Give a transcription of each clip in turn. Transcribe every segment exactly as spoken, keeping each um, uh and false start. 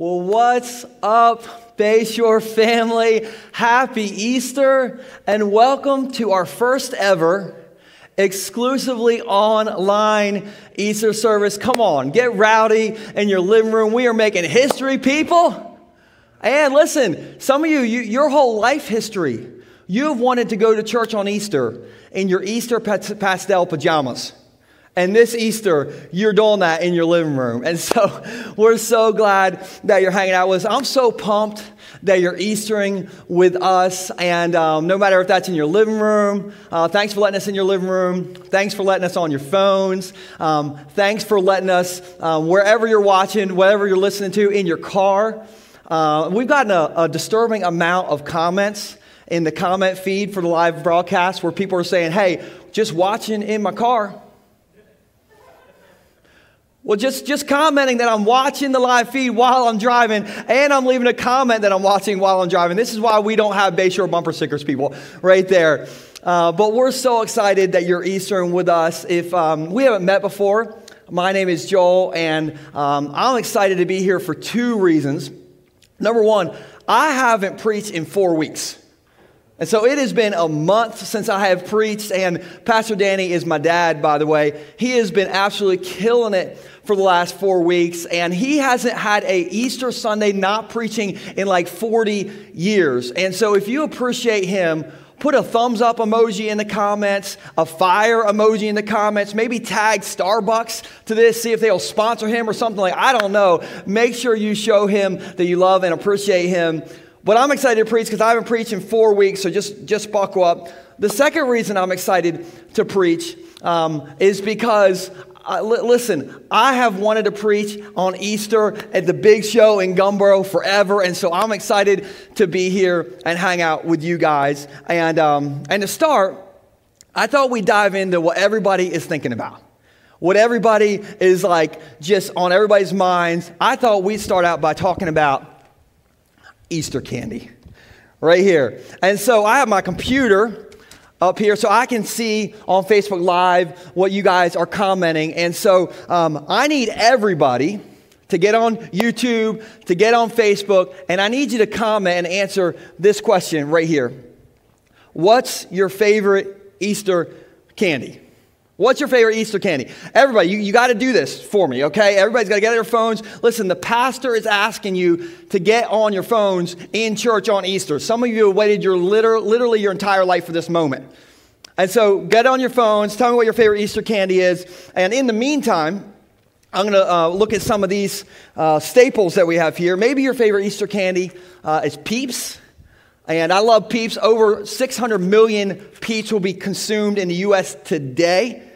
Well, what's up, Bayshore family? Happy Easter, and welcome to our first ever exclusively online Easter service. Come on, get rowdy in your living room. We are making history, people. And listen, some of you, you your whole life history, you've wanted to go to church on Easter in your Easter pastel pajamas. And this Easter, you're doing that in your living room. And so we're so glad that you're hanging out with us. I'm so pumped that you're Eastering with us. And um, no matter if that's in your living room, uh, thanks for letting us in your living room. Thanks for letting us on your phones. Um, thanks for letting us, um, wherever you're watching, whatever you're listening to, in your car. Uh, we've gotten a, a disturbing amount of comments in the comment feed for the live broadcast where people are saying, hey, just watching in my car. Well, just, just commenting that I'm watching the live feed while I'm driving, and I'm leaving a comment that I'm watching while I'm driving. This is why we don't have Bayshore bumper stickers, people, right there. Uh, but we're so excited that you're Eastering with us. If um, we haven't met before, my name is Joel, and um, I'm excited to be here for two reasons. Number one, I haven't preached in four weeks. And so it has been a month since I have preached, and Pastor Danny is my dad, by the way. He has been absolutely killing it for the last four weeks, and he hasn't had a Easter Sunday not preaching in like forty years. And so if you appreciate him, put a thumbs up emoji in the comments, a fire emoji in the comments, maybe tag Starbucks to this, see if they'll sponsor him or something like, I don't know. Make sure you show him that you love and appreciate him. But I'm excited to preach because I haven't preached in four weeks, so just, just buckle up. The second reason I'm excited to preach um, is because, I, li- listen, I have wanted to preach on Easter at the big show in Gumbrough forever, and so I'm excited to be here and hang out with you guys. And, um, and to start, I thought we'd dive into what everybody is thinking about, what everybody is like just on everybody's minds. I thought we'd start out by talking about Easter candy right here. And so I have my computer up here so I can see on Facebook Live what you guys are commenting. And so um, I need everybody to get on YouTube, to get on Facebook, and I need you to comment and answer this question right here. What's your favorite Easter candy? What's your favorite Easter candy? Everybody, you, you got to do this for me, okay? Everybody's got to get their phones. Listen, the pastor is asking you to get on your phones in church on Easter. Some of you have waited your liter- literally your entire life for this moment. And so get on your phones. Tell me what your favorite Easter candy is. And in the meantime, I'm going to uh, look at some of these uh, staples that we have here. Maybe your favorite Easter candy uh, is Peeps. And I love Peeps. Over six hundred million Peeps will be consumed in the U S today.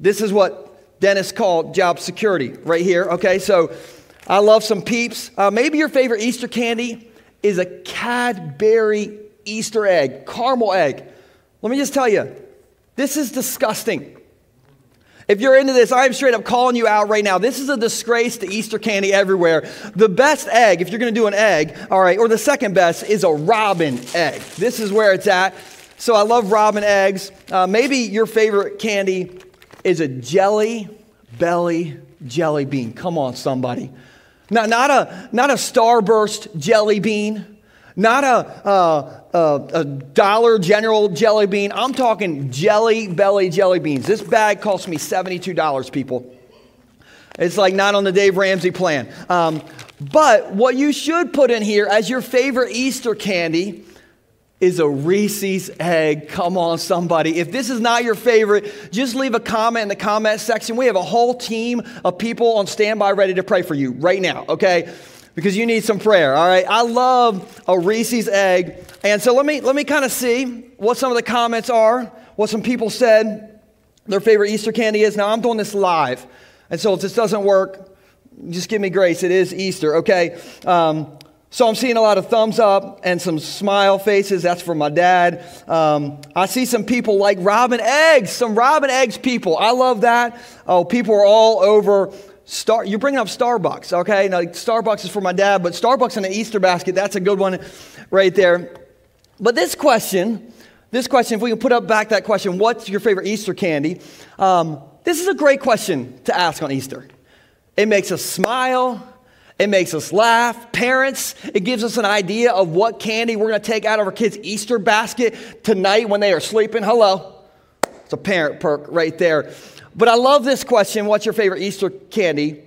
This is what Dennis called job security right here. Okay, so I love some Peeps. Uh, maybe your favorite Easter candy is a Cadbury Easter egg, caramel egg. Let me just tell you, this is disgusting. If you're into this, I am straight up calling you out right now. This is a disgrace to Easter candy everywhere. The best egg, if you're going to do an egg, all right, or the second best, is a robin egg. This is where it's at. So I love robin eggs. Uh, maybe your favorite candy is a jelly belly jelly bean. Come on, somebody. Not, not, a, not a Starburst jelly bean. Not a, uh, a, a Dollar General jelly bean. I'm talking jelly belly jelly beans. This bag cost me seventy-two dollars, people. It's like not on the Dave Ramsey plan. Um, but what you should put in here as your favorite Easter candy is a Reese's egg. Come on, somebody. If this is not your favorite, just leave a comment in the comment section. We have a whole team of people on standby ready to pray for you right now, okay? Because you need some prayer, all right? I love a Reese's egg. And so let me let me kind of see what some of the comments are, what some people said their favorite Easter candy is. Now, I'm doing this live, and so if this doesn't work, just give me grace. It is Easter, okay? Um So I'm seeing a lot of thumbs up and some smile faces. That's for my dad. Um, I see some people like robin eggs, some robin eggs people. I love that. Oh, people are all over. Star- You're bringing up Starbucks, okay? Now, Starbucks is for my dad, but Starbucks in an Easter basket, that's a good one right there. But this question, this question, if we can put up back that question, what's your favorite Easter candy? Um, this is a great question to ask on Easter. It makes us smile. It makes us laugh. Parents, it gives us an idea of what candy we're going to take out of our kids' Easter basket tonight when they are sleeping. Hello. It's a parent perk right there. But I love this question, what's your favorite Easter candy?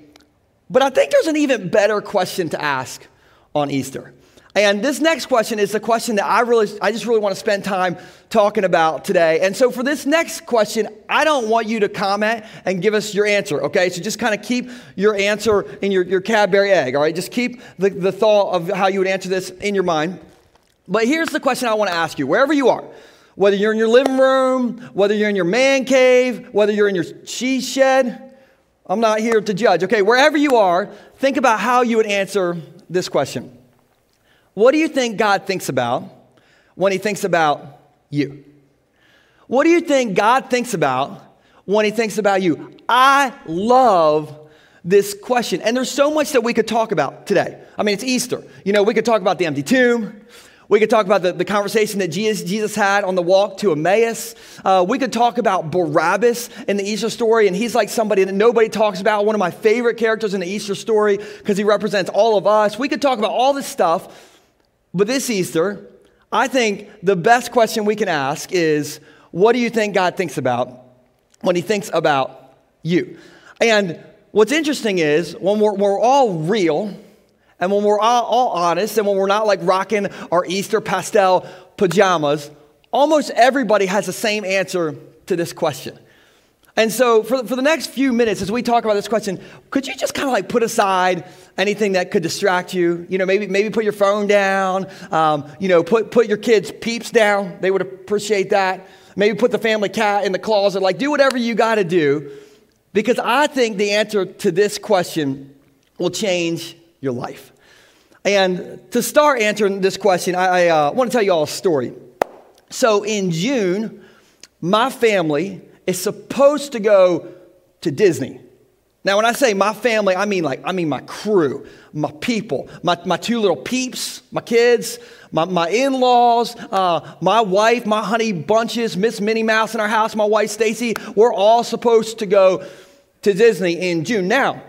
But I think there's an even better question to ask on Easter. And this next question is the question that I really, I just really want to spend time talking about today. And so for this next question, I don't want you to comment and give us your answer, okay? So just kind of keep your answer in your, your Cadbury egg, all right? Just keep the, the thought of how you would answer this in your mind. But here's the question I want to ask you, wherever you are, whether you're in your living room, whether you're in your man cave, whether you're in your she shed, I'm not here to judge, okay? Wherever you are, think about how you would answer this question. What do you think God thinks about when he thinks about you? What do you think God thinks about when he thinks about you? I love this question. And there's so much that we could talk about today. I mean, it's Easter. You know, we could talk about the empty tomb. We could talk about the, the conversation that Jesus, Jesus had on the walk to Emmaus. Uh, we could talk about Barabbas in the Easter story, and he's like somebody that nobody talks about, one of my favorite characters in the Easter story because he represents all of us. We could talk about all this stuff. But this Easter, I think the best question we can ask is, what do you think God thinks about when he thinks about you? And what's interesting is when we're, we're all real and when we're all, all honest and when we're not like rocking our Easter pastel pajamas, almost everybody has the same answer to this question. And so for, for the next few minutes, as we talk about this question, could you just kind of like put aside anything that could distract you? You know, maybe maybe put your phone down, um, you know, put, put your kids' peeps down. They would appreciate that. Maybe put the family cat in the closet. Like do whatever you got to do, because I think the answer to this question will change your life. And to start answering this question, I, I uh, want to tell you all a story. So in June, my family is supposed to go to Disney. Now, when I say my family, I mean like, I mean my crew, my people, my, my two little peeps, my kids, my, my in-laws, uh, my wife, my honey bunches, Miss Minnie Mouse in our house, my wife, Stacy. We're all supposed to go to Disney in June. Now,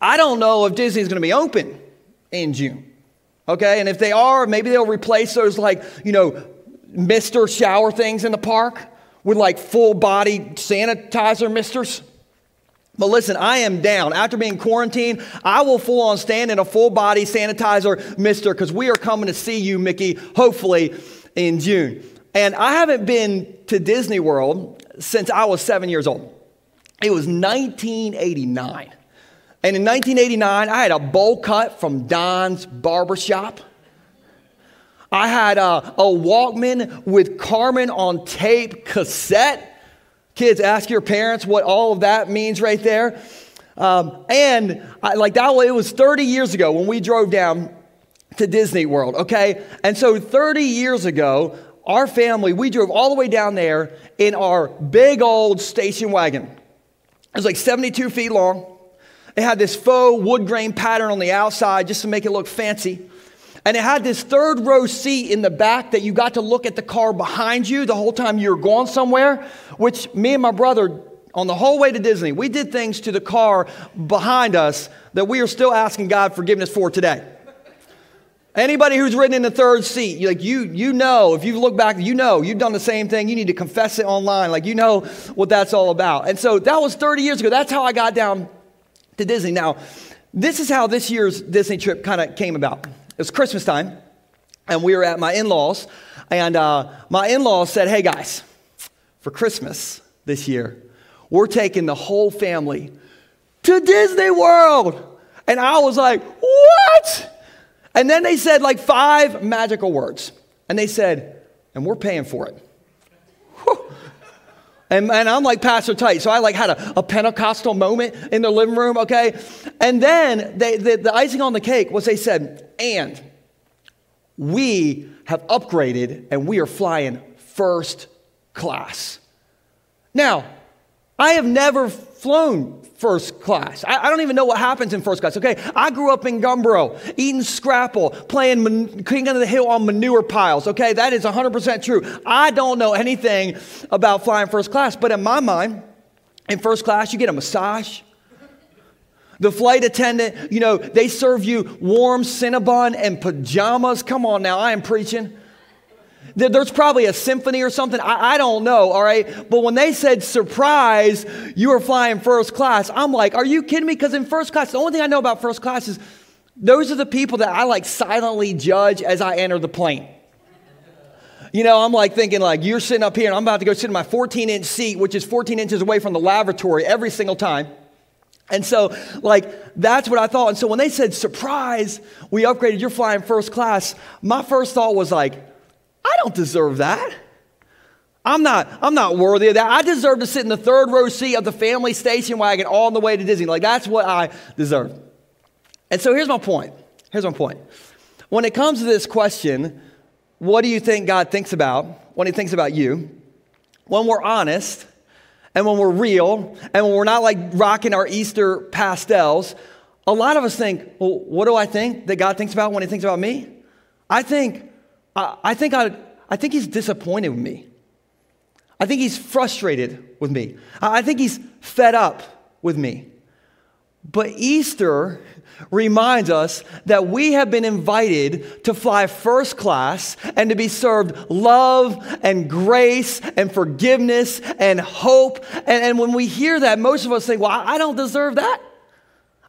I don't know if Disney's going to be open in June, okay? And if they are, maybe they'll replace those like, you know, mister shower things in the park with like full body sanitizer misters. But listen, I am down. After being quarantined, I will full on stand in a full body sanitizer mister because we are coming to see you, Mickey, hopefully in June. And I haven't been to Disney World since I was seven years old. It was nineteen eighty-nine. And in nineteen eighty-nine, I had a bowl cut from Don's Barbershop. I had a, a Walkman with Carmen on tape cassette. Kids, ask your parents what all of that means right there. Um, and I, like that, it was thirty years ago when we drove down to Disney World, okay? And so thirty years ago, our family, we drove all the way down there in our big old station wagon. It was like seventy-two feet long. It had this faux wood grain pattern on the outside just to make it look fancy. And it had this third row seat in the back that you got to look at the car behind you the whole time you were going somewhere, which me and my brother, on the whole way to Disney, we did things to the car behind us that we are still asking God forgiveness for today. Anybody who's ridden in the third seat, you like you you know, if you look back, you know, you've done the same thing. You need to confess it online. Like, you know what that's all about. And so that was thirty years ago. That's how I got down to Disney. Now, this is how this year's Disney trip kind of came about. It was Christmas time, and we were at my in-laws, and uh, my in-laws said, hey guys, for Christmas this year, we're taking the whole family to Disney World. And I was like, what? And then they said like five magical words, and they said, and we're paying for it. And, and I'm like Pastor Tight, so I like had a, a Pentecostal moment in the living room, okay? And then they, the, the icing on the cake was they said, and we have upgraded and we are flying first class. Now, I have never flown first class. I, I don't even know what happens in first class, okay? I grew up in Gumbrough, eating Scrapple, playing man- King of the Hill on manure piles, okay? That is one hundred percent true. I don't know anything about flying first class, but in my mind, in first class, you get a massage. The flight attendant, you know, they serve you warm Cinnabon and pajamas. Come on now, I am preaching. There's probably a symphony or something. I, I don't know, all right? But when they said, surprise, you are flying first class, I'm like, are you kidding me? Because in first class, the only thing I know about first class is those are the people that I like silently judge as I enter the plane. You know, I'm like thinking like, you're sitting up here and I'm about to go sit in my fourteen-inch seat, which is fourteen inches away from the lavatory every single time. And so, like, that's what I thought. And so when they said, surprise, we upgraded, you're flying first class, my first thought was like, I don't deserve that. I'm not, I'm not worthy of that. I deserve to sit in the third row seat of the family station wagon all the way to Disney. Like, that's what I deserve. And so here's my point. Here's my point. When it comes to this question, what do you think God thinks about when he thinks about you? When we're honest and when we're real and when we're not like rocking our Easter pastels, a lot of us think, well, what do I think that God thinks about when he thinks about me? I think... I think I, I think he's disappointed with me. I think he's frustrated with me. I think he's fed up with me. But Easter reminds us that we have been invited to fly first class and to be served love and grace and forgiveness and hope. And, and when we hear that, most of us think, well, I don't deserve that.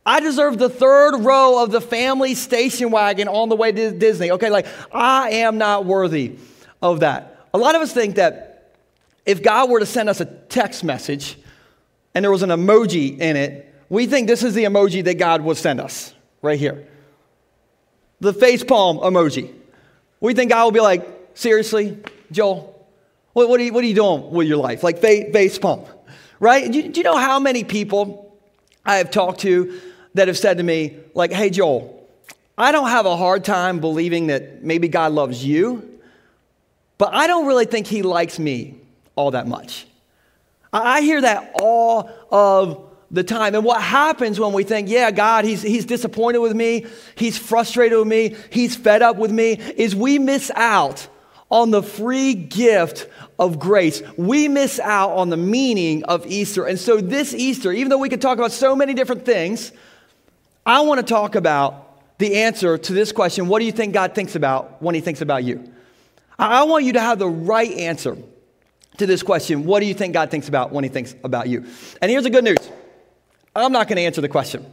I deserve the third row of the family station wagon on the way to Disney. Okay, like, I am not worthy of that. A lot of us think that if God were to send us a text message and there was an emoji in it, we think this is the emoji that God would send us right here. The facepalm emoji. We think God would be like, seriously, Joel, what, what, are, you, what are you doing with your life? Like, fa- facepalm, right? Do, do you know how many people I have talked to that have said to me, like, hey, Joel, I don't have a hard time believing that maybe God loves you, but I don't really think he likes me all that much. I hear that all of the time. And what happens when we think, yeah, God, he's, he's disappointed with me, he's frustrated with me, he's fed up with me, is we miss out on the free gift of grace. We miss out on the meaning of Easter. And so this Easter, even though we could talk about so many different things, I want to talk about the answer to this question. What do you think God thinks about when he thinks about you? I want you to have the right answer to this question. What do you think God thinks about when he thinks about you? And here's the good news. I'm not going to answer the question.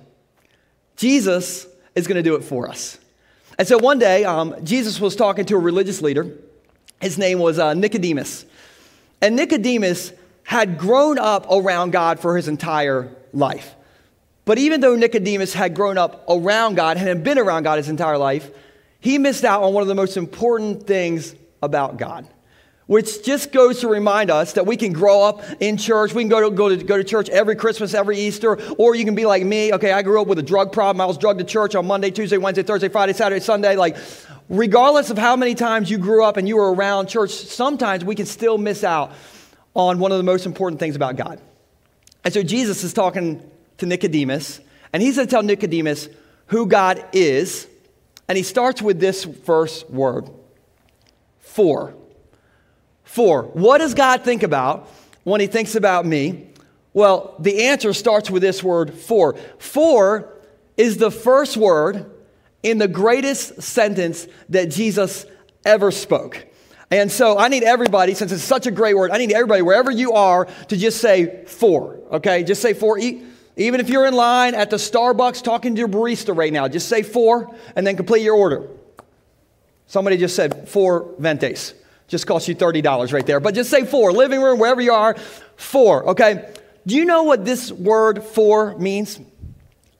Jesus is going to do it for us. And so one day, um, Jesus was talking to a religious leader. His name was uh, Nicodemus. And Nicodemus had grown up around God for his entire life. But even though Nicodemus had grown up around God and had been around God his entire life, he missed out on one of the most important things about God, which just goes to remind us that we can grow up in church. We can go to, go to, go to church every Christmas, every Easter, or you can be like me. Okay, I grew up with a drug problem. I was drugged to church on Monday, Tuesday, Wednesday, Thursday, Friday, Saturday, Sunday. Like, regardless of how many times you grew up and you were around church, sometimes we can still miss out on one of the most important things about God. And so Jesus is talking to Nicodemus, and he's going to tell Nicodemus who God is, and he starts with this first word, for. For. What does God think about when he thinks about me? Well, the answer starts with this word, for. For is the first word in the greatest sentence that Jesus ever spoke. And so I need everybody, since it's such a great word, I need everybody, wherever you are, to just say for, okay? Just say for. Even if you're in line at the Starbucks talking to your barista right now, just say for and then complete your order. Somebody just said four Ventes. Just cost you thirty dollars right there. But just say for, living room, wherever you are, for, okay? Do you know what this word for means?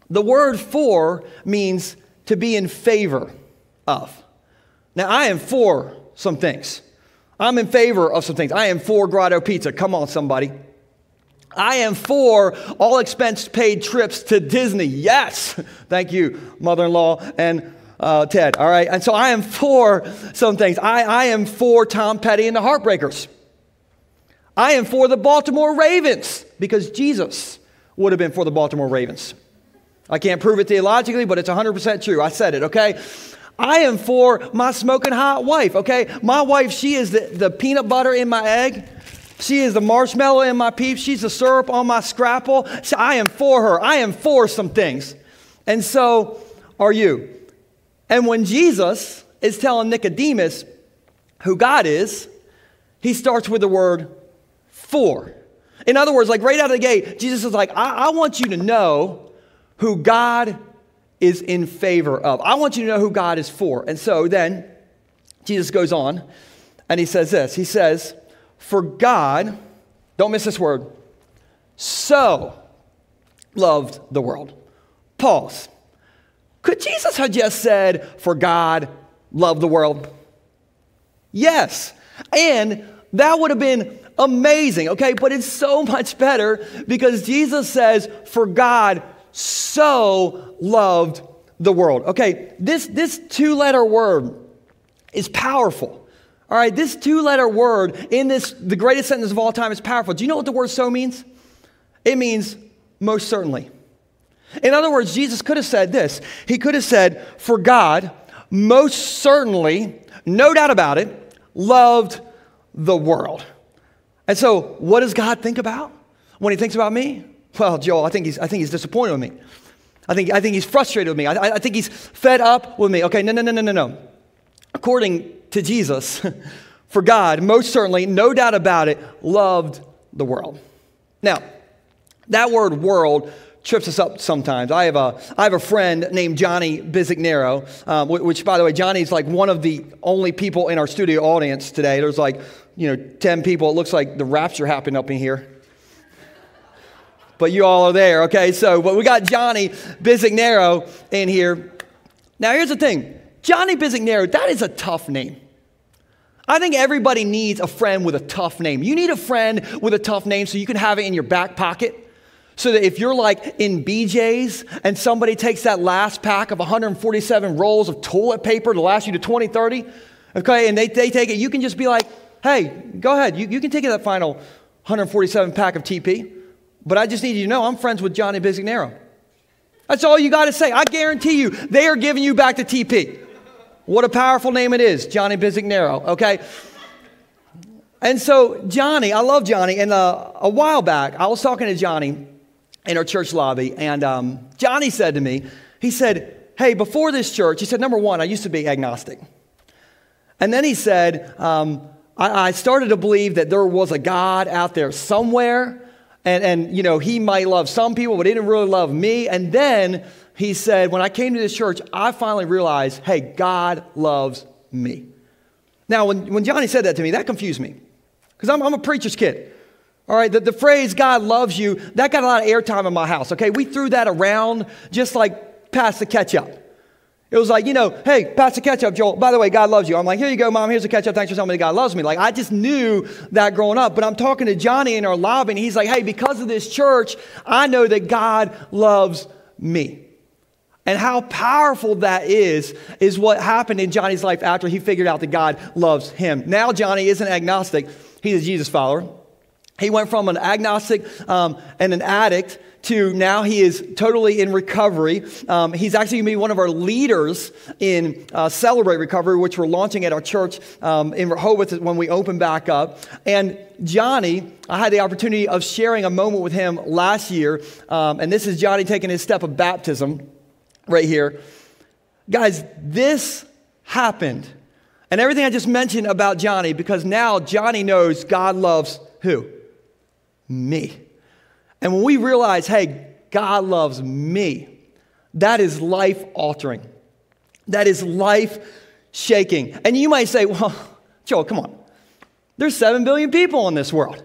The word for means to be in favor of. Now, I am for some things. I'm in favor of some things. I am for Grotto Pizza. Come on, somebody. I am for all expense paid trips to Disney. Yes. Thank you, mother-in-law and uh, Ted. All right. And so I am for some things. I, I am for Tom Petty and the Heartbreakers. I am for the Baltimore Ravens because Jesus would have been for the Baltimore Ravens. I can't prove it theologically, but it's one hundred percent true. I said it, okay? I am for my smoking hot wife, okay? My wife, she is the, the peanut butter in my egg She is the marshmallow in my peep. She's the syrup on my scrapple. So I am for her. I am for some things. And so are you. And when Jesus is telling Nicodemus who God is, he starts with the word for. In other words, like right out of the gate, Jesus is like, I, I want you to know who God is in favor of. I want you to know who God is for. And so then Jesus goes on and he says this. He says, for God, don't miss this word, so loved the world. Pause. Could Jesus have just said, for God loved the world? Yes. And that would have been amazing, okay? But it's so much better because Jesus says, for God so loved the world. Okay, this, this two-letter word is powerful. All right, this two-letter word in this, the greatest sentence of all time, is powerful. Do you know what the word so means? It means most certainly. In other words, Jesus could have said this. He could have said, for God most certainly, no doubt about it, loved the world. And so what does God think about when he thinks about me? Well, Joel, I think he's, I think he's disappointed with me. I think, I think he's frustrated with me. I, I think he's fed up with me. Okay, no, no, no, no, no, no. According to Jesus, for God, most certainly, no doubt about it, loved the world. Now, that word world trips us up sometimes. I have a I have a friend named Johnny Bisignano, um, which, by the way, Johnny's like one of the only people in our studio audience today. There's like, you know, ten people. It looks like the rapture happened up in here. But you all are there, okay? So, but we got Johnny Bisignano in here. Now, here's the thing. Johnny Bisignano, that is a tough name. I think everybody needs a friend with a tough name. You need a friend with a tough name so you can have it in your back pocket, so that if you're like in B J's and somebody takes that last pack of one hundred forty-seven rolls of toilet paper to last you to twenty thirty, okay, and they, they take it, you can just be like, hey, go ahead, you, you can take that final one hundred forty-seven pack of T P, but I just need you to know I'm friends with Johnny Bisignano. That's all you got to say. I guarantee you, they are giving you back the T P. What a powerful name it is, Johnny Bisignano, okay? And so Johnny, I love Johnny, and uh, a while back, I was talking to Johnny in our church lobby, and um, Johnny said to me, he said, hey, before this church, he said, number one, I used to be agnostic. And then he said, um, I, I started to believe that there was a God out there somewhere, and, and you know, he might love some people, but he didn't really love me. And then he said, when I came to this church, I finally realized, hey, God loves me. Now, when, when Johnny said that to me, that confused me because I'm, I'm a preacher's kid. All right, the, the phrase God loves you, that got a lot of airtime in my house, okay? We threw that around just like pass the ketchup. It was like, you know, hey, pass the ketchup, Joel. By the way, God loves you. I'm like, here you go, Mom. Here's the ketchup. Thanks for telling me that God loves me. Like, I just knew that growing up. But I'm talking to Johnny in our lobby, and he's like, hey, because of this church, I know that God loves me. And how powerful that is, is what happened in Johnny's life after he figured out that God loves him. Now Johnny isn't agnostic. He's a Jesus follower. He went from an agnostic um, and an addict to now he is totally in recovery. Um, he's actually going to be one of our leaders in uh, Celebrate Recovery, which we're launching at our church um, in Rehoboth when we open back up. And Johnny, I had the opportunity of sharing a moment with him last year. Um, and this is Johnny taking his step of baptism. Right here. Guys, this happened. And everything I just mentioned about Johnny, because now Johnny knows God loves who? Me. And when we realize, hey, God loves me, that is life-altering. That is life-shaking. And you might say, well, Joel, come on. There's seven billion people in this world.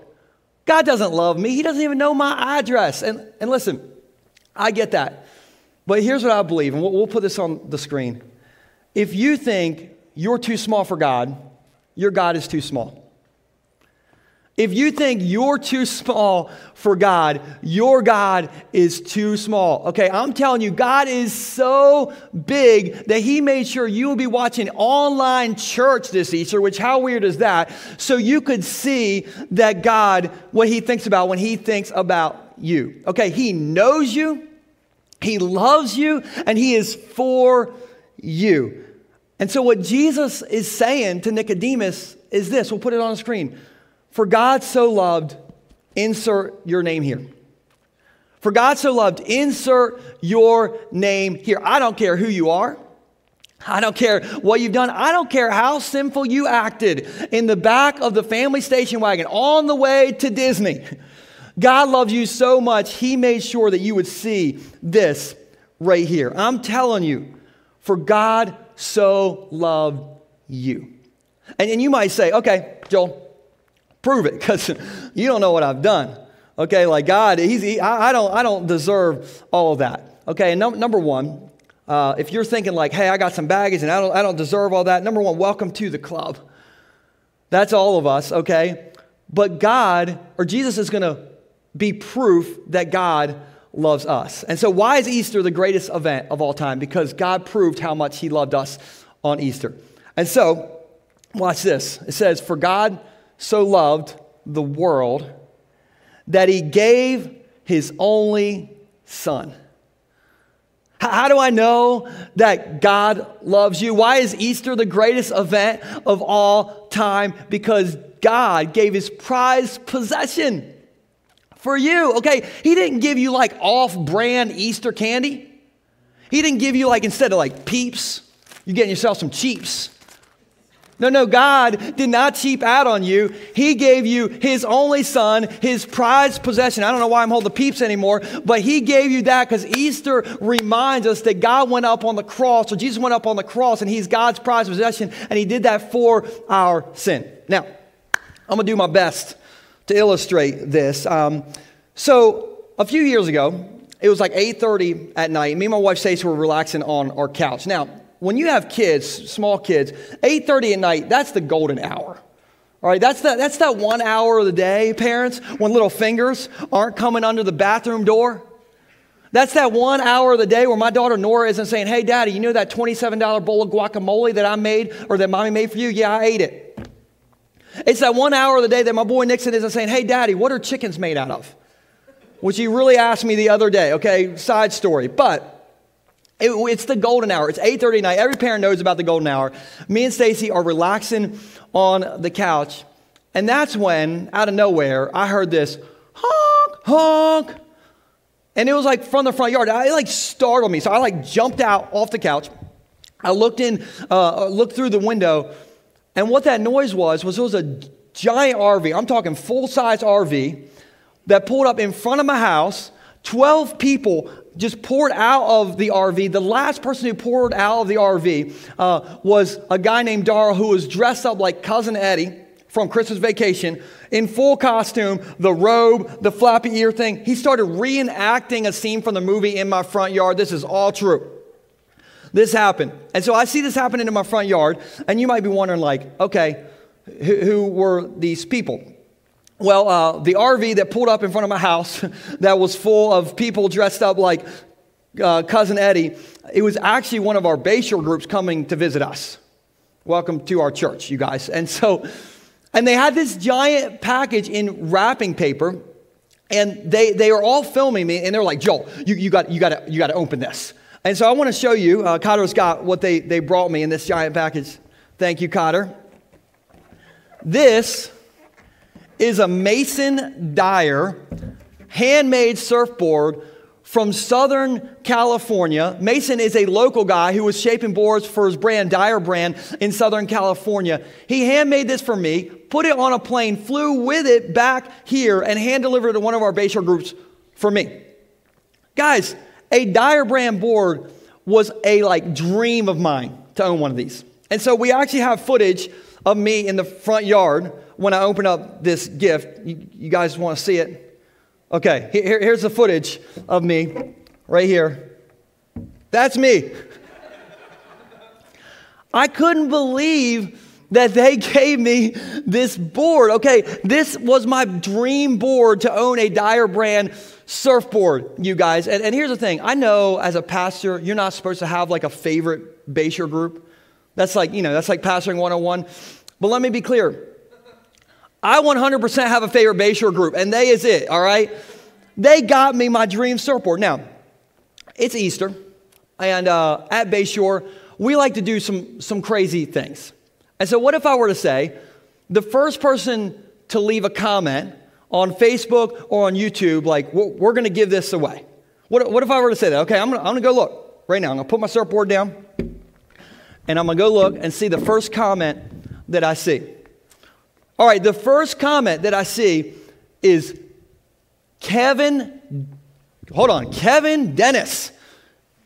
God doesn't love me. He doesn't even know my address. And, and listen, I get that. But here's what I believe, and we'll put this on the screen. If you think you're too small for God, your God is too small. If you think you're too small for God, your God is too small. Okay, I'm telling you, God is so big that he made sure you would be watching online church this Easter, which how weird is that? So you could see that God, what he thinks about when he thinks about you. Okay, he knows you. He loves you, and he is for you. And so what Jesus is saying to Nicodemus is this. We'll put it on the screen. For God so loved, insert your name here. For God so loved, insert your name here. I don't care who you are. I don't care what you've done. I don't care how sinful you acted in the back of the family station wagon on the way to Disney. God loves you so much, he made sure that you would see this right here. I'm telling you, for God so loved you. And, and you might say, okay, Joel, prove it, because you don't know what I've done. Okay, like God, he's, he, I, I don't I don't deserve all of that. Okay, and num- number one, uh, if you're thinking like, hey, I got some baggage and I don't I don't deserve all that, number one, welcome to the club. That's all of us, okay? But God, or Jesus is going to be proof that God loves us. And so why is Easter the greatest event of all time? Because God proved how much he loved us on Easter. And so, watch this. It says, for God so loved the world that he gave his only son. How do I know that God loves you? Why is Easter the greatest event of all time? Because God gave his prized possession for you. Okay, he didn't give you like off-brand Easter candy. He didn't give you like, instead of like Peeps, you're getting yourself some Cheeps. No, no, God did not cheap out on you. He gave you his only son, his prized possession. I don't know why I'm holding Peeps anymore, but he gave you that because Easter reminds us that God went up on the cross, or Jesus went up on the cross, and he's God's prized possession, and he did that for our sin. Now, I'm going to do my best to illustrate this. Um, so a few years ago, it was like eight thirty at night. Me and my wife, Stacy, were relaxing on our couch. Now, when you have kids, small kids, eight thirty at night, that's the golden hour. All right, that's that that's that one hour of the day, parents, when little fingers aren't coming under the bathroom door. That's that one hour of the day where my daughter Nora isn't saying, hey, Daddy, you know that twenty-seven dollars bowl of guacamole that I made or that Mommy made for you? Yeah, I ate it. It's that one hour of the day that my boy Nixon isn't saying, hey, Daddy, what are chickens made out of? Which he really asked me the other day, okay, side story, but It, it's the golden hour. It's eight thirty at night. Every parent knows about the golden hour. Me and Stacy are relaxing on the couch. And that's when, out of nowhere, I heard this honk, honk. And it was like from the front yard. It like startled me. So I like jumped out off the couch. I looked in, uh, looked through the window. And what that noise was, was it was a giant R V. I'm talking full-size R V that pulled up in front of my house. twelve people just poured out of the R V. The last person who poured out of the R V uh, was a guy named Darrell, who was dressed up like Cousin Eddie from Christmas Vacation in full costume, the robe, the flappy ear thing. He started reenacting a scene from the movie in my front yard. This is all true. This happened. And so I see this happening in my front yard, and you might be wondering like, okay, who, who were these people? Well, uh, the R V that pulled up in front of my house that was full of people dressed up like uh, Cousin Eddie, it was actually one of our Bayshore groups coming to visit us. Welcome to our church, you guys. And so, and they had this giant package in wrapping paper, and they they were all filming me, and they're like, Joel, you you got you got to you got to open this. And so I want to show you, uh, Cotter's got what they they brought me in this giant package. Thank you, Cotter. This is a Mason Dyer handmade surfboard from Southern California. Mason is a local guy who was shaping boards for his brand, Dyer Brand, in Southern California. He handmade this for me, put it on a plane, flew with it back here, and hand-delivered it to one of our Bayshore groups for me. Guys, a Dyer Brand board was a like dream of mine to own one of these. And so we actually have footage of me in the front yard when I open up this gift. You, you guys want to see it? Okay, here, here's the footage of me right here. That's me. I couldn't believe that they gave me this board. Okay, this was my dream board to own, a Dyer Brand surfboard, you guys. And, and here's the thing. I know as a pastor, you're not supposed to have like a favorite Bayshore group. That's like, you know, that's like pastoring one oh one. But let me be clear. I one hundred percent have a favorite Bayshore group, and they is it, all right? They got me my dream surfboard. Now, it's Easter, and uh, at Bayshore, we like to do some, some crazy things. And so what if I were to say, the first person to leave a comment on Facebook or on YouTube, like, we're going to give this away. What, what if I were to say that? Okay, I'm going to go look right now. I'm going to put my surfboard down, and I'm going to go look and see the first comment that I see. All right, the first comment that I see is Kevin, hold on, Kevin Dennis.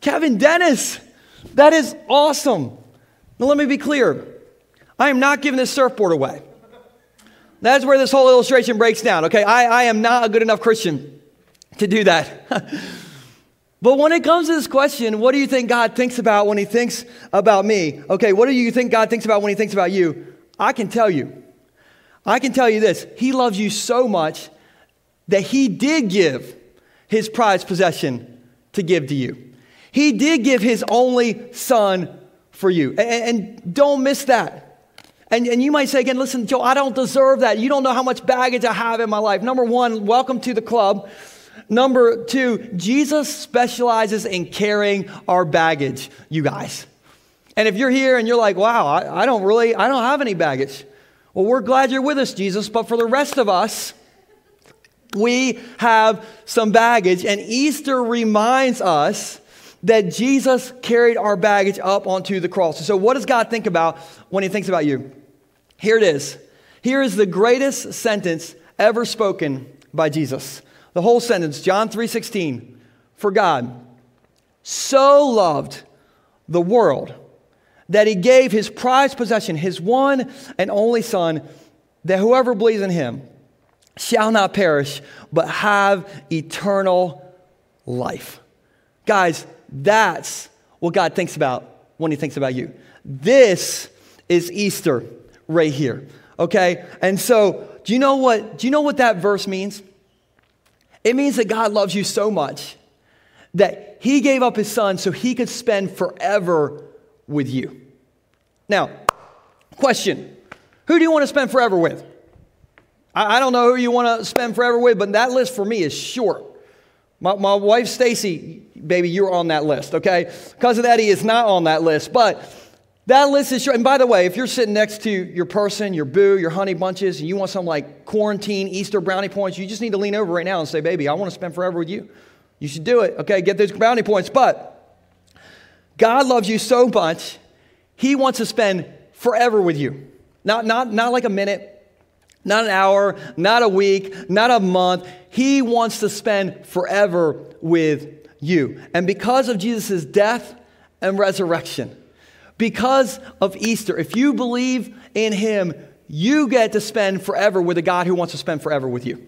Kevin Dennis, that is awesome. Now, let me be clear. I am not giving this surfboard away. That's where this whole illustration breaks down, okay? I, I am not a good enough Christian to do that. But when it comes to this question, what do you think God thinks about when he thinks about me? Okay, what do you think God thinks about when he thinks about you? I can tell you. I can tell you this. He loves you so much that he did give his prized possession to give to you. He did give his only son for you. And, and don't miss that. And, and you might say again, listen, Joe, I don't deserve that. You don't know how much baggage I have in my life. Number one, welcome to the club. Number two, Jesus specializes in carrying our baggage, you guys. And if you're here and you're like, wow, I, I don't really, I don't have any baggage. Well, we're glad you're with us, Jesus. But for the rest of us, we have some baggage. And Easter reminds us that Jesus carried our baggage up onto the cross. So what does God think about when he thinks about you? Here it is. Here is the greatest sentence ever spoken by Jesus. The whole sentence, John three sixteen. For God so loved the world that he gave his prized possession, his one and only son, that whoever believes in him shall not perish, but have eternal life. Guys, that's what God thinks about when he thinks about you. This is Easter right here, okay? And so, do you know what, do you know what that verse means? It means that God loves you so much that he gave up his son so he could spend forever with you. Now, question, who do you want to spend forever with? I, I don't know who you want to spend forever with, but that list for me is short. My, my wife, Stacy, baby, you're on that list, okay? Cousin Eddie is not on that list, but that list is short. And by the way, if you're sitting next to your person, your boo, your honey bunches, and you want some like quarantine Easter brownie points, you just need to lean over right now and say, baby, I want to spend forever with you. You should do it, okay? Get those brownie points. But God loves you so much, he wants to spend forever with you. Not, not, not like a minute. Not an hour, not a week, not a month. He wants to spend forever with you. And because of Jesus' death and resurrection, because of Easter, if you believe in him, you get to spend forever with a God who wants to spend forever with you.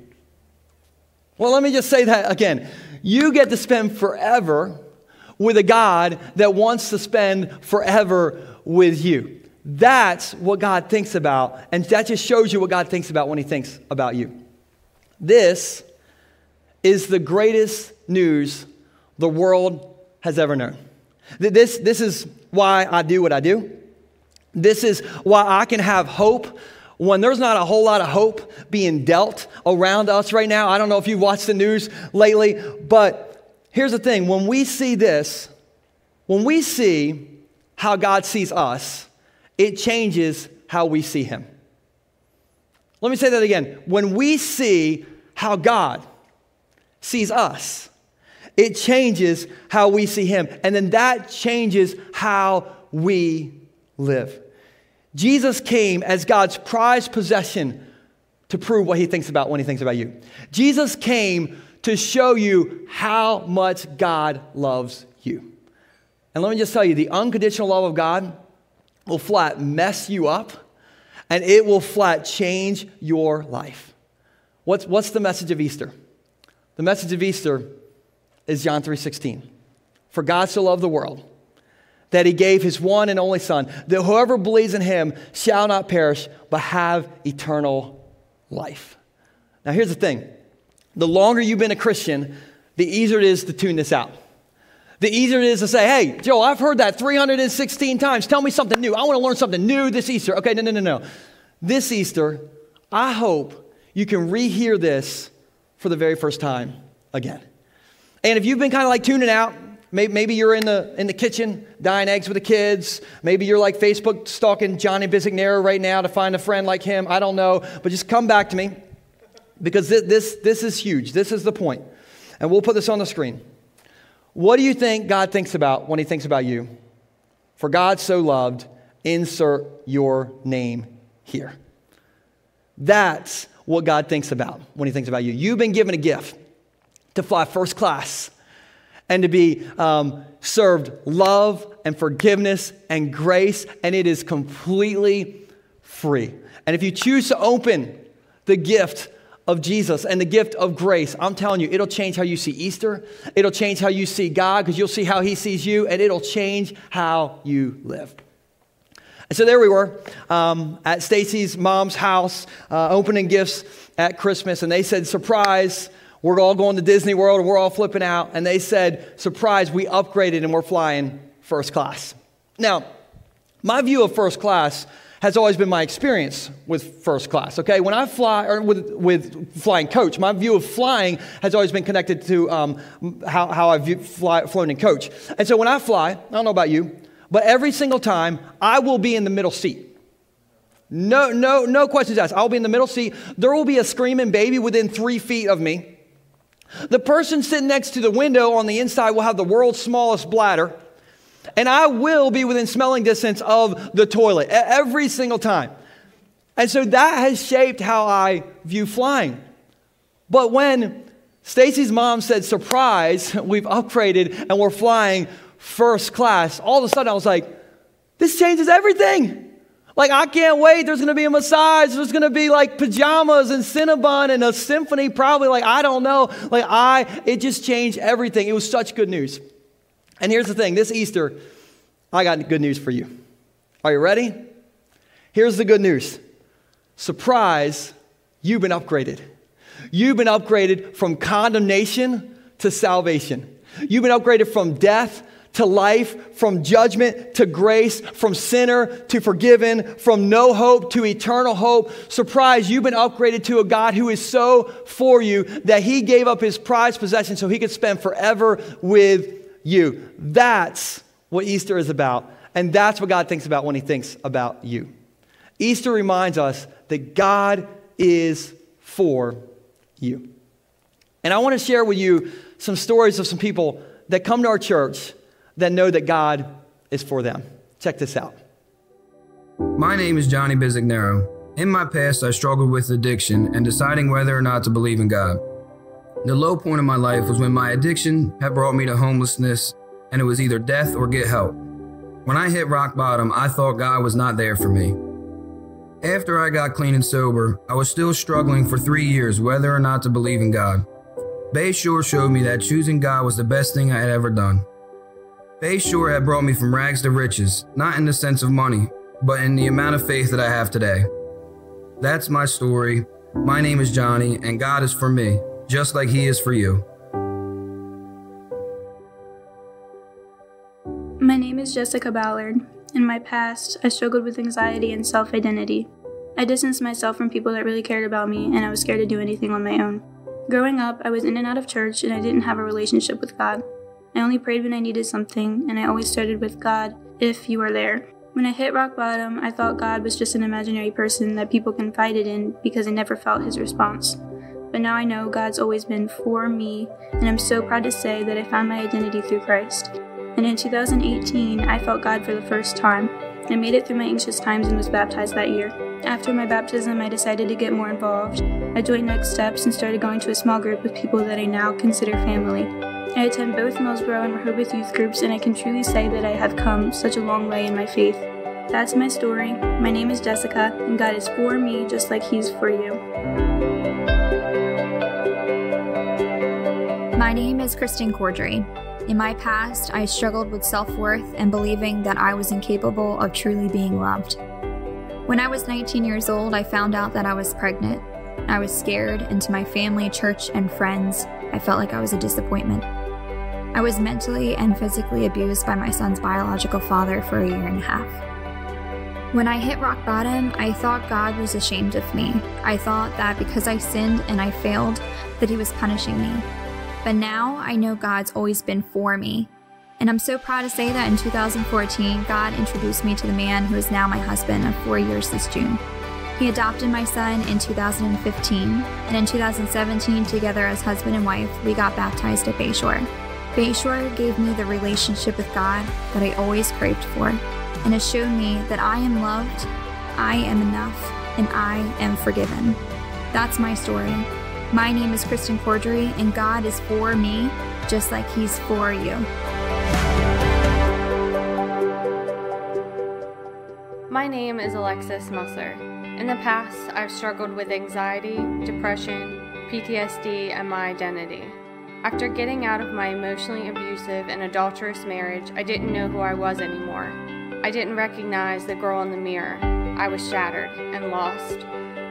Well, let me just say that again. You get to spend forever with a God that wants to spend forever with you. That's what God thinks about, and that just shows you what God thinks about when he thinks about you. This is the greatest news the world has ever known. This, this is why I do what I do. This is why I can have hope when there's not a whole lot of hope being dealt around us right now. I don't know if you've watched the news lately, but here's the thing. When we see this, when we see how God sees us, it changes how we see him. Let me say that again. When we see how God sees us, it changes how we see him. And then that changes how we live. Jesus came as God's prized possession to prove what he thinks about when he thinks about you. Jesus came to show you how much God loves you. And let me just tell you, the unconditional love of God will flat mess you up, and it will flat change your life. What's, what's the message of Easter? The message of Easter is John three sixteen. For God so loved the world that he gave his one and only son, that whoever believes in him shall not perish, but have eternal life. Now here's the thing. The longer you've been a Christian, the easier it is to tune this out. The easier it is to say, hey, Joe, I've heard that three hundred sixteen times. Tell me something new. I want to learn something new this Easter. Okay, no, no, no, no. This Easter, I hope you can rehear this for the very first time again. And if you've been kind of like tuning out, Maybe you're in the, in the kitchen dyeing eggs with the kids. Maybe you're like Facebook stalking Johnny Bisignano right now to find a friend like him. I don't know, but just come back to me because this, this, this is huge. This is the point. And we'll put this on the screen. What do you think God thinks about when he thinks about you? For God so loved, insert your name here. That's what God thinks about when he thinks about you. You've been given a gift to fly first class and to be um, served love and forgiveness and grace, and it is completely free. And if you choose to open the gift of Jesus and the gift of grace, I'm telling you, it'll change how you see Easter. It'll change how you see God because you'll see how he sees you, and it'll change how you live. And so there we were um, at Stacy's mom's house, uh, opening gifts at Christmas. And they said, surprise, we're all going to Disney World and we're all flipping out. And they said, surprise, we upgraded and we're flying first class. Now, my view of first class has always been my experience with first class, okay? When I fly, or with, with flying coach, my view of flying has always been connected to um, how, how I've view, fly, flown in coach. And so when I fly, I don't know about you, but every single time, I will be in the middle seat. No, no, no questions asked. I'll be in the middle seat. There will be a screaming baby within three feet of me. The person sitting next to the window on the inside will have the world's smallest bladder. And I will be within smelling distance of the toilet every single time. And so that has shaped how I view flying. But when Stacy's mom said, surprise, we've upgraded and we're flying first class, all of a sudden I was like, this changes everything. Like, I can't wait. There's going to be a massage. There's going to be like pajamas and Cinnabon and a symphony probably. Like, I don't know. Like, I, it just changed everything. It was such good news. And here's the thing. This Easter, I got good news for you. Are you ready? Here's the good news. Surprise, you've been upgraded. You've been upgraded from condemnation to salvation. You've been upgraded from death to life, from judgment to grace, from sinner to forgiven, from no hope to eternal hope. Surprise, you've been upgraded to a God who is so for you that he gave up his prized possession so he could spend forever with you. That's what Easter is about. And that's what God thinks about when he thinks about you. Easter reminds us that God is for you. And I want to share with you some stories of some people that come to our church that know that God is for them. Check this out. My name is Johnny Bisignano. In my past, I struggled with addiction and deciding whether or not to believe in God. The low point of my life was when my addiction had brought me to homelessness, and it was either death or get help. When I hit rock bottom, I thought God was not there for me. After I got clean and sober, I was still struggling for three years whether or not to believe in God. Bayshore showed me that choosing God was the best thing I had ever done. Bayshore had brought me from rags to riches, not in the sense of money, but in the amount of faith that I have today. That's my story. My name is Johnny, and God is for me, just like he is for you. My name is Jessica Ballard. In my past, I struggled with anxiety and self-identity. I distanced myself from people that really cared about me, and I was scared to do anything on my own. Growing up, I was in and out of church, and I didn't have a relationship with God. I only prayed when I needed something, and I always started with, God, if you are there. When I hit rock bottom, I thought God was just an imaginary person that people confided in because I never felt his response. But now I know God's always been for me, and I'm so proud to say that I found my identity through Christ. And in two thousand eighteen, I felt God for the first time. I made it through my anxious times and was baptized that year. After my baptism, I decided to get more involved. I joined Next Steps and started going to a small group with people that I now consider family. I attend both Millsboro and Rehoboth youth groups, and I can truly say that I have come such a long way in my faith. That's my story. My name is Jessica, and God is for me just like he's for you. My name is Kristen Cordray. In my past, I struggled with self-worth and believing that I was incapable of truly being loved. When I was nineteen years old, I found out that I was pregnant. I was scared, and to my family, church, and friends, I felt like I was a disappointment. I was mentally and physically abused by my son's biological father for a year and a half. When I hit rock bottom, I thought God was ashamed of me. I thought that because I sinned and I failed, that he was punishing me. But now I know God's always been for me. And I'm so proud to say that in two thousand fourteen, God introduced me to the man who is now my husband of four years this June. He adopted my son in two thousand fifteen, and in two thousand seventeen, together as husband and wife, we got baptized at Bayshore. Bayshore gave me the relationship with God that I always craved for, and has shown me that I am loved, I am enough, and I am forgiven. That's my story. My name is Kristen Cordray, and God is for me, just like He's for you. My name is Alexis Musser. In the past, I've struggled with anxiety, depression, P T S D, and my identity. After getting out of my emotionally abusive and adulterous marriage, I didn't know who I was anymore. I didn't recognize the girl in the mirror. I was shattered and lost.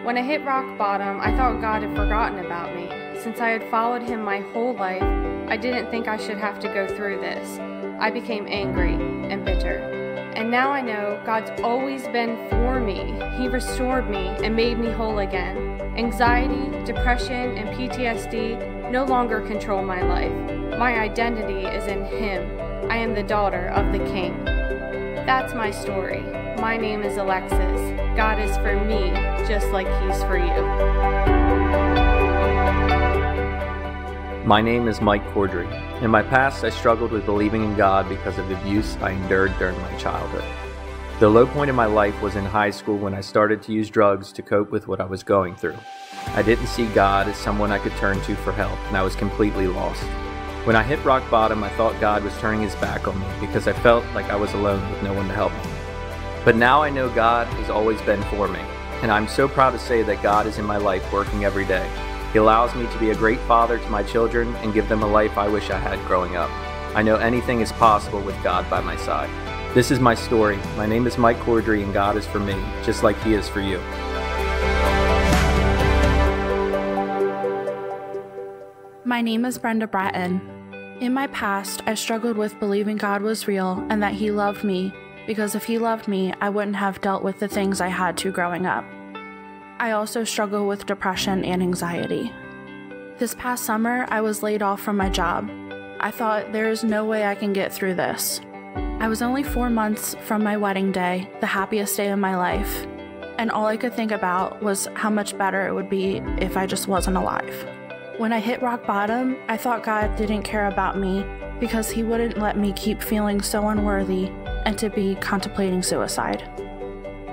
When I hit rock bottom, I thought God had forgotten about me. Since I had followed Him my whole life, I didn't think I should have to go through this. I became angry and bitter. And now I know God's always been for me. He restored me and made me whole again. Anxiety, depression, and P T S D no longer control my life. My identity is in Him. I am the daughter of the King. That's my story. My name is Alexis. God is for me, just like He's for you. My name is Mike Cordray. In my past, I struggled with believing in God because of the abuse I endured during my childhood. The low point in my life was in high school when I started to use drugs to cope with what I was going through. I didn't see God as someone I could turn to for help, and I was completely lost. When I hit rock bottom, I thought God was turning His back on me because I felt like I was alone with no one to help me. But now I know God has always been for me, and I'm so proud to say that God is in my life working every day. He allows me to be a great father to my children and give them a life I wish I had growing up. I know anything is possible with God by my side. This is my story. My name is Mike Cordray, and God is for me, just like He is for you. My name is Brenda Bratton. In my past, I struggled with believing God was real and that He loved me, because if He loved me, I wouldn't have dealt with the things I had to growing up. I also struggle with depression and anxiety. This past summer, I was laid off from my job. I thought there is no way I can get through this. I was only four months from my wedding day, the happiest day of my life, and all I could think about was how much better it would be if I just wasn't alive. When I hit rock bottom, I thought God didn't care about me because He wouldn't let me keep feeling so unworthy and to be contemplating suicide.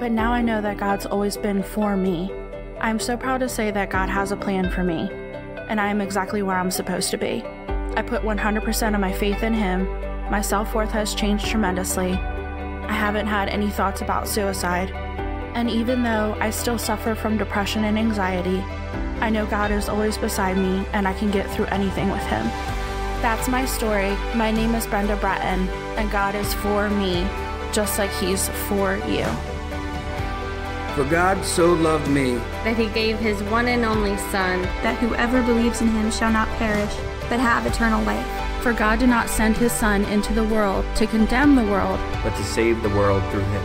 But now I know that God's always been for me. I'm so proud to say that God has a plan for me, and I am exactly where I'm supposed to be. I put one hundred percent of my faith in Him. My self-worth has changed tremendously. I haven't had any thoughts about suicide. And even though I still suffer from depression and anxiety, I know God is always beside me, and I can get through anything with Him. That's my story. My name is Brenda Bratton, and God is for me, just like He's for you. For God so loved me, that He gave His one and only Son, that whoever believes in Him shall not perish, but have eternal life. For God did not send His Son into the world to condemn the world, but to save the world through Him.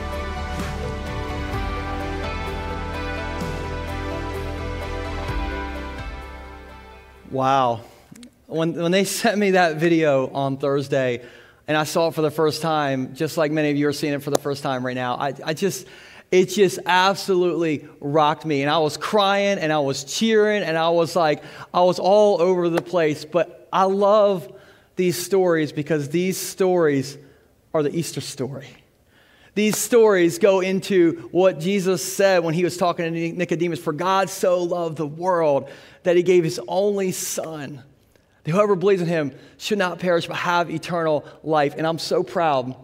Wow. When when they sent me that video on Thursday and I saw it for the first time, just like many of you are seeing it for the first time right now, I, I just, it just absolutely rocked me. And I was crying and I was cheering and I was like, I was all over the place. But I love these stories because these stories are the Easter story. These stories go into what Jesus said when He was talking to Nicodemus. For God so loved the world that He gave His only Son, that whoever believes in Him should not perish but have eternal life. And I'm so proud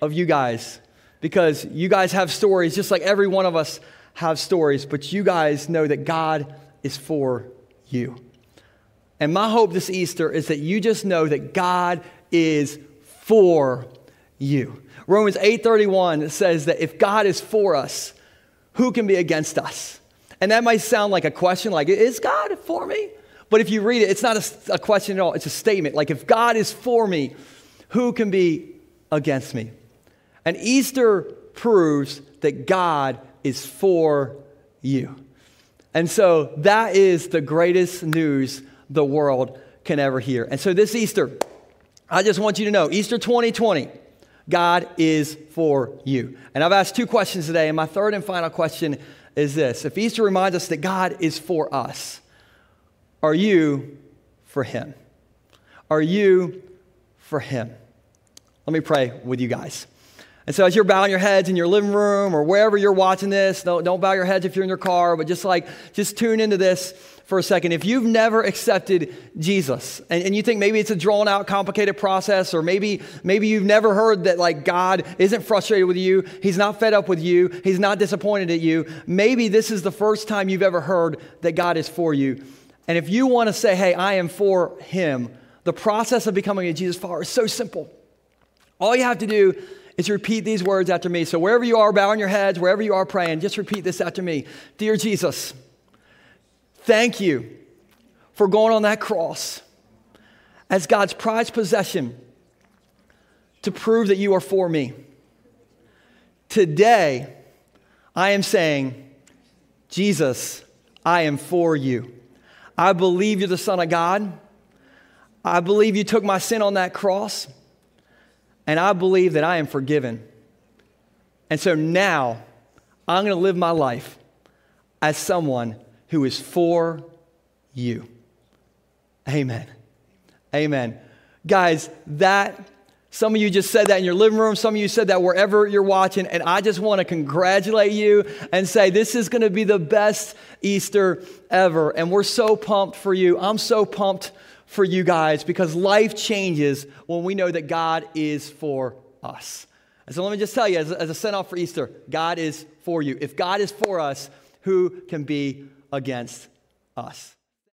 of you guys because you guys have stories just like every one of us have stories. But you guys know that God is for you. And my hope this Easter is that you just know that God is for you. Romans eight thirty-one says that if God is for us, who can be against us? And that might sound like a question, like, is God for me? But if you read it, it's not a, a question at all. It's a statement. Like, if God is for me, who can be against me? And Easter proves that God is for you. And so that is the greatest news the world can ever hear. And so this Easter, I just want you to know, Easter twenty twenty, God is for you. And I've asked two questions today, and my third and final question is this. If Easter reminds us that God is for us, are you for him? Are you for him? Let me pray with you guys. And so as you're bowing your heads in your living room or wherever you're watching this, don't, don't bow your heads if you're in your car, but just like, just tune into this for a second. If you've never accepted Jesus and, and you think maybe it's a drawn out, complicated process, or maybe, maybe you've never heard that like God isn't frustrated with you, he's not fed up with you, he's not disappointed at you. Maybe this is the first time you've ever heard that God is for you. And if you want to say, hey, I am for him, the process of becoming a Jesus follower is so simple. All you have to do is repeat these words after me. So wherever you are, bowing your heads, wherever you are praying, just repeat this after me. Dear Jesus, thank you for going on that cross as God's prized possession to prove that you are for me. Today, I am saying, Jesus, I am for you. I believe you're the Son of God. I believe you took my sin on that cross. And I believe that I am forgiven. And so now I'm going to live my life as someone who is for you. Amen. Amen. Guys, that, some of you just said that in your living room. Some of you said that wherever you're watching. And I just want to congratulate you and say this is going to be the best Easter ever. And we're so pumped for you. I'm so pumped for you guys, because life changes when we know that God is for us. And so let me just tell you, as a, as a send-off for Easter, God is for you. If God is for us, who can be against us?